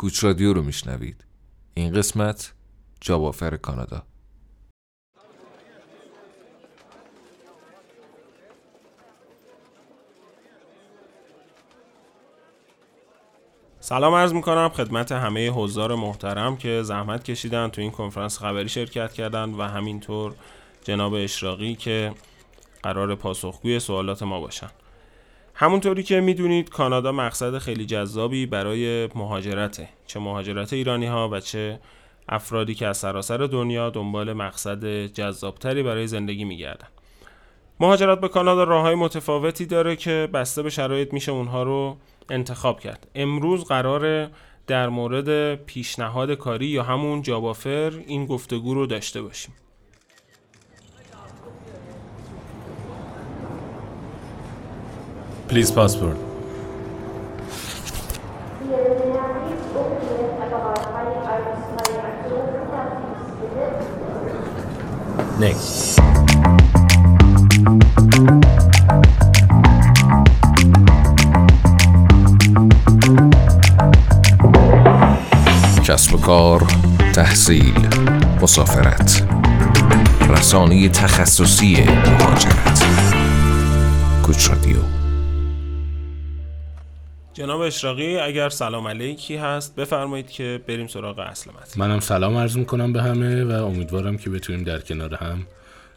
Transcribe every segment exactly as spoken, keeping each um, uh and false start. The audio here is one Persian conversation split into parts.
کوچ رادیو رو میشنوید. این قسمت جاب آفر کانادا. سلام عرض میکنم خدمت همه حضار محترم که زحمت کشیدن تو این کنفرانس خبری شرکت کردن و همینطور جناب اشراقی که قرار پاسخگوی سوالات ما باشن. همونطوری که میدونید کانادا مقصد خیلی جذابی برای مهاجرته، چه مهاجرت ایرانی ها و چه افرادی که از سراسر دنیا دنبال مقصد جذابتری برای زندگی میگردن. مهاجرت به کانادا راههای متفاوتی داره که بسته به شرایط میشه اونها رو انتخاب کرد. امروز قراره در مورد پیشنهاد کاری یا همون جاب آفر این گفتگو رو داشته باشیم. Please passport. Next. کسب و کار، تحصیل، مسافرت، رسانه تخصصی مهاجرت. کوچ رادیو. جناب اشراقی اگر سلام علیکی هست بفرمایید که بریم سراغ اصل مطلب. منم سلام عرض می‌کنم به همه و امیدوارم که بتونیم در کنار هم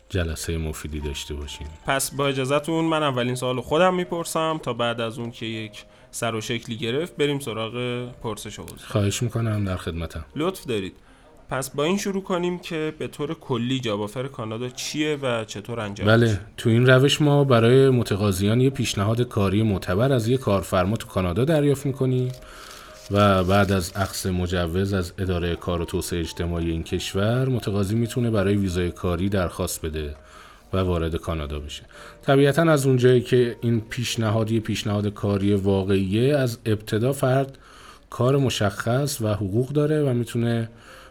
جلسه مفیدی داشته باشیم. پس با اجازهتون من اولین سوالو خودم میپرسم تا بعد از اون که یک سر و شکلی گرفت بریم سراغ پرسش و پاسخ. خواهش می‌کنم، در خدمتم. لطف دارید. پس با این شروع کنیم که به طور کلی جاب آفر کانادا چیه و چطور انجام میشه؟ بله، تو این روش ما برای متقاضیان یه پیشنهاد کاری معتبر از یه کارفرما تو کانادا دریافت میکنیم و بعد از اخذ مجوز از اداره کار و توسعه اجتماعی این کشور متقاضی میتونه برای ویزای کاری درخواست بده و وارد کانادا بشه. طبیعتاً از اونجایی که این پیشنهاد یه پیشنهاد کاری واقعیه، از ابتدا فرد کار مشخص و حقوق داره و میتونه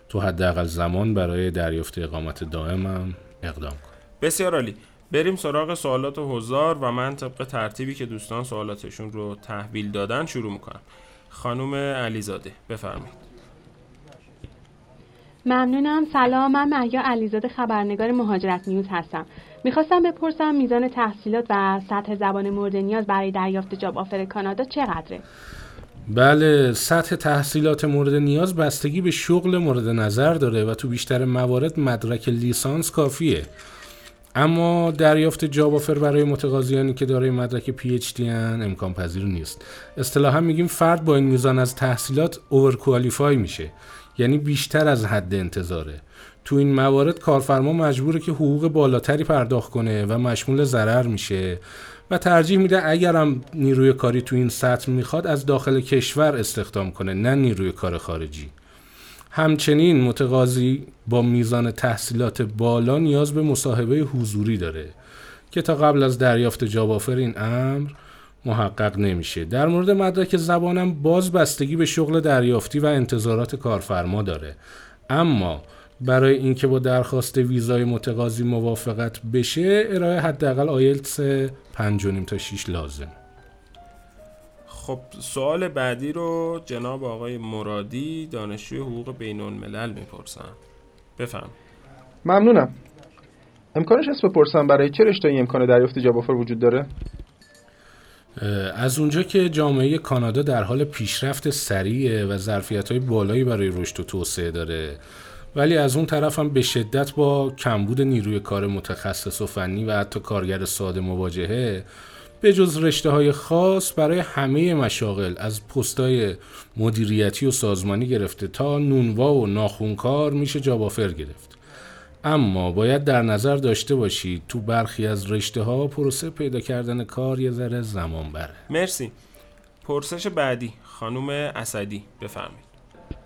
تو حداقل زمان برای دریافت اقامت دائم هم اقدام کن. بسیار عالی. بریم سراغ سوالات حضار و من طبق ترتیبی که دوستان سوالاتشون رو تحویل دادن شروع میکنم. خانم علیزاده بفرمایید. ممنونم. سلام، من مریا علیزاده خبرنگار مهاجرت نیوز هستم. میخواستم بپرسم میزان تحصیلات و سطح زبان مورد نیاز برای دریافت جاب آفر کانادا چقدره؟ بله، سطح تحصیلات مورد نیاز بستگی به شغل مورد نظر داره و تو بیشتر موارد مدرک لیسانس کافیه. اما دریافت جاب آفر برای متقاضیانی که دارای مدرک پی اچ دی ان امکان پذیر نیست. اصطلاحاً میگیم فرد با این میزان از تحصیلات اوور کوالیفای میشه، یعنی بیشتر از حد انتظاره. تو این موارد کارفرما مجبوره که حقوق بالاتری پرداخت کنه و مشمول ضرر میشه و ترجیح میده اگرم نیروی کاری تو این سطح میخواد از داخل کشور استخدام کنه، نه نیروی کار خارجی. همچنین متقاضی با میزان تحصیلات بالا نیاز به مصاحبه حضوری داره که تا قبل از دریافت جاب آفر این امر محقق نمیشه. در مورد مدرک زبانم باز بستگی به شغل دریافتی و انتظارات کارفرما داره، اما برای اینکه با درخواست ویزای متقاضی موافقت بشه ارائه حداقل آیلتس پنج و نیم تا شش لازم. خب سوال بعدی رو جناب آقای مرادی دانشجوی حقوق بین‌الملل میپرسن. بفهم. ممنونم. امکانش هست بپرسم برای چه رشته‌ای امکان دریافت جاب آفر وجود داره؟ از اونجا که جامعه کانادا در حال پیشرفت سریع و ظرفیت‌های بالایی برای رشد و توسعه داره، ولی از اون طرف هم به شدت با کمبود نیروی کار متخصص و فنی و حتی کارگر ساده مواجهه، به جز رشته‌های خاص برای همه مشاغل از پست‌های مدیریتی و سازمانی گرفته تا نونوا و ناخونکار میشه جاب آفر گرفت. اما باید در نظر داشته باشید تو برخی از رشته‌ها پروسه پیدا کردن کار یه ذره زمان بره. مرسی. پرسش بعدی خانم اسدی بفرمایید.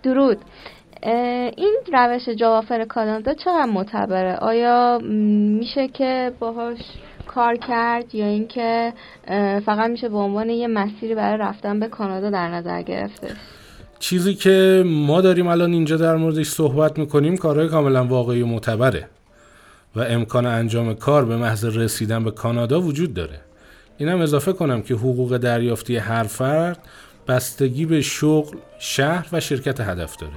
درود. این روش جاب آفر کانادا چقدر معتبره؟ آیا میشه که باهاش کار کرد یا اینکه فقط میشه به عنوان یه مسیری برای رفتن به کانادا در نظر گرفته؟ چیزی که ما داریم الان اینجا در موردش صحبت میکنیم کارهای کاملا واقعی و معتبره و امکان انجام کار به محض رسیدن به کانادا وجود داره. اینم اضافه کنم که حقوق دریافتی هر فرد بستگی به شغل، شهر و شرکت هدف داره.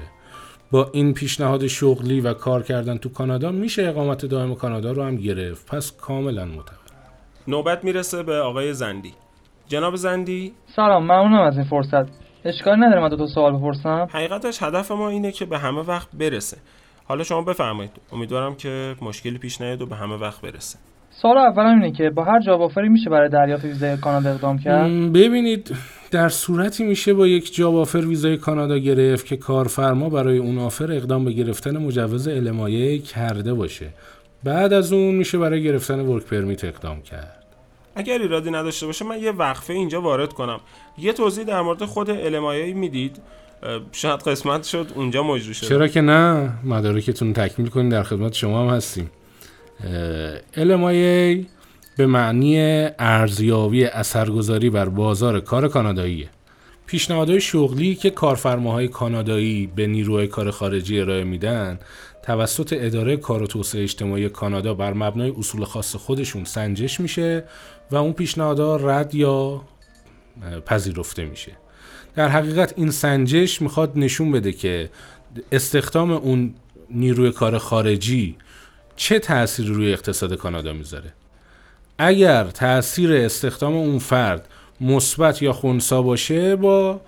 با این پیشنهاد شغلی و کار کردن تو کانادا میشه اقامت دائم کانادا رو هم گرفت. پس کاملا معتبر. نوبت میرسه به آقای زندی. جناب زندی، سلام، ممنونم از این فرصت. اشکال نداره من دو تا سوال بپرسم؟ حقیقتش هدف ما اینه که به همه وقت برسه. حالا شما بفرمایید. امیدوارم که مشکلی پیش نیاد و به همه وقت برسه. سوال اولم اینه که با هر جاب آفری میشه برای دریافت ویزای کانادا اقدام کرد؟ ببینید، در صورتی میشه با یک جاب آفر ویزای کانادا گرفت که کارفرما برای اون آفر اقدام به گرفتن مجوز المایه کرده باشه. بعد از اون میشه برای گرفتن ورک پرمیت اقدام کرد. اگر ایرادی نداشته باشه من یه وقفه اینجا وارد کنم. یه توضیح در مورد خود المایه میدید؟ شاید قسمت شد اونجا مجری شد. چرا که نه، مدارکتون تکمیل کنید، در خدمت شما هم هستیم. المایه به معنی ارزیابی اثرگذاری بر بازار کار کاناداییه. پیشنهادهای شغلی که کارفرماهای کانادایی به نیروی کار خارجی ارائه میدن توسط اداره کار و توسعه اجتماعی کانادا بر مبنای اصول خاص خودشون سنجش میشه و اون پیشنهادها رد یا پذیرفته میشه. در حقیقت این سنجش میخواد نشون بده که استخدام اون نیروی کار خارجی چه تأثیری روی اقتصاد کانادا میذاره. اگر تأثیر استخدام اون فرد مثبت یا خنثی باشه با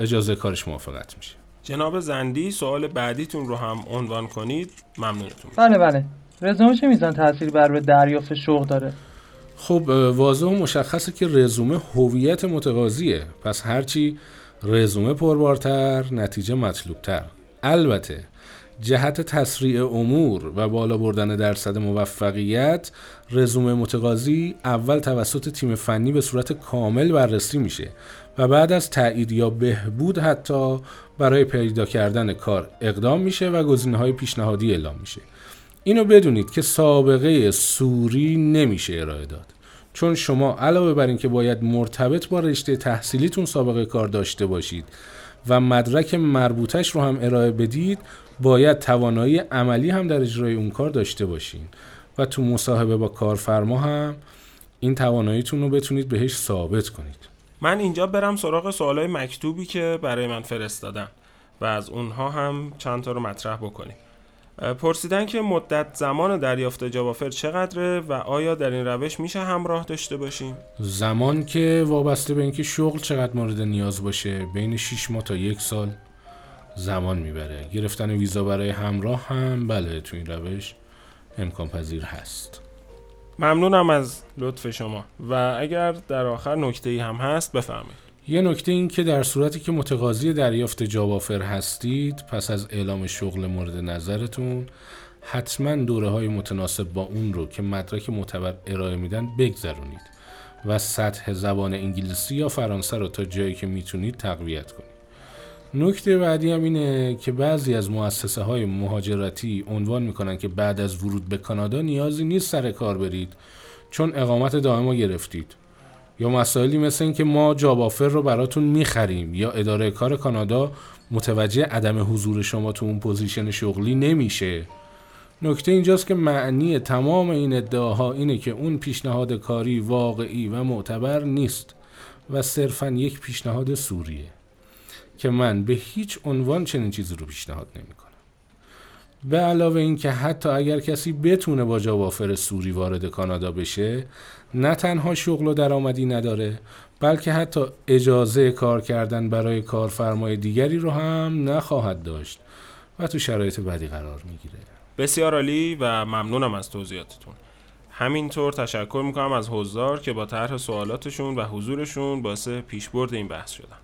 اجازه کارش موافقت میشه. جناب زندی، سوال بعدیتون رو هم عنوان کنید. ممنونتون. بله بله. رزومه چه میزان تأثیر بر دریافت شغل داره؟ خب واضح و مشخصه که رزومه هویت متقاضیه. پس هرچی رزومه پربارتر، نتیجه مطلوبتر. البته جهت تسریع امور و بالا بردن درصد موفقیت، رزومه متقاضی اول توسط تیم فنی به صورت کامل بررسی میشه و بعد از تایید یا بهبود حتی برای پیدا کردن کار اقدام میشه و گزینه‌های پیشنهادی اعلام میشه. اینو بدونید که سابقه سوری نمیشه ارائه داد، چون شما علاوه بر این که باید مرتبط با رشته تحصیلیتون سابقه کار داشته باشید و مدرک مربوطش رو هم ارائه بدید، باید توانایی عملی هم در اجرای اون کار داشته باشین و تو مصاحبه با کارفرما هم این تواناییتون رو بتونید بهش ثابت کنید. من اینجا برم سراغ سوالای مکتوبی که برای من فرستادن و از اونها هم چند تا رو مطرح بکنیم. پرسیدن که مدت زمان دریافت جاب آفر چقدره و آیا در این روش میشه همراه داشته باشیم؟ زمان که وابسته به اینکه شغل چقدر مورد نیاز باشه، بین شش ماه تا یک سال زمان میبره. گرفتن ویزا برای همراه هم بله تو این روش امکان پذیر هست. ممنونم از لطف شما و اگر در آخر نکته‌ای هم هست بفرمایید. یه نکته این که در صورتی که متقاضی دریافت جاب آفر هستید، پس از اعلام شغل مورد نظرتون حتما دوره‌های متناسب با اون رو که مدرک معتبر ارائه میدن بگذرونید و سطح زبان انگلیسی یا فرانسه رو تا جایی که میتونید تقویت کنید. نکته بعدی هم اینه که بعضی از مؤسسه های مهاجرتی عنوان میکنن که بعد از ورود به کانادا نیازی نیست سر کار برید چون اقامت دائم رو گرفتید، یا مسائلی مثل این که ما جاب آفر رو براتون میخریم یا اداره کار کانادا متوجه عدم حضور شما تو اون پوزیشن شغلی نمیشه. نکته اینجاست که معنی تمام این ادعاها اینه که اون پیشنهاد کاری واقعی و معتبر نیست و صرفاً یک پیشنهاد سوریه که من به هیچ عنوان چنین چیزی رو پیشنهاد نمی کنم. به علاوه این که حتی اگر کسی بتونه با جاب آفر سوری وارد کانادا بشه، نه تنها شغل و درآمدی نداره، بلکه حتی اجازه کار کردن برای کارفرمای دیگری رو هم نخواهد داشت و تو شرایط بدی قرار میگیره. بسیار عالی و ممنونم از توضیحاتتون. همینطور تشکر میکنم از حضار که با طرح سوالاتشون و حضورشون باعث پیشبرد این بحث شدن.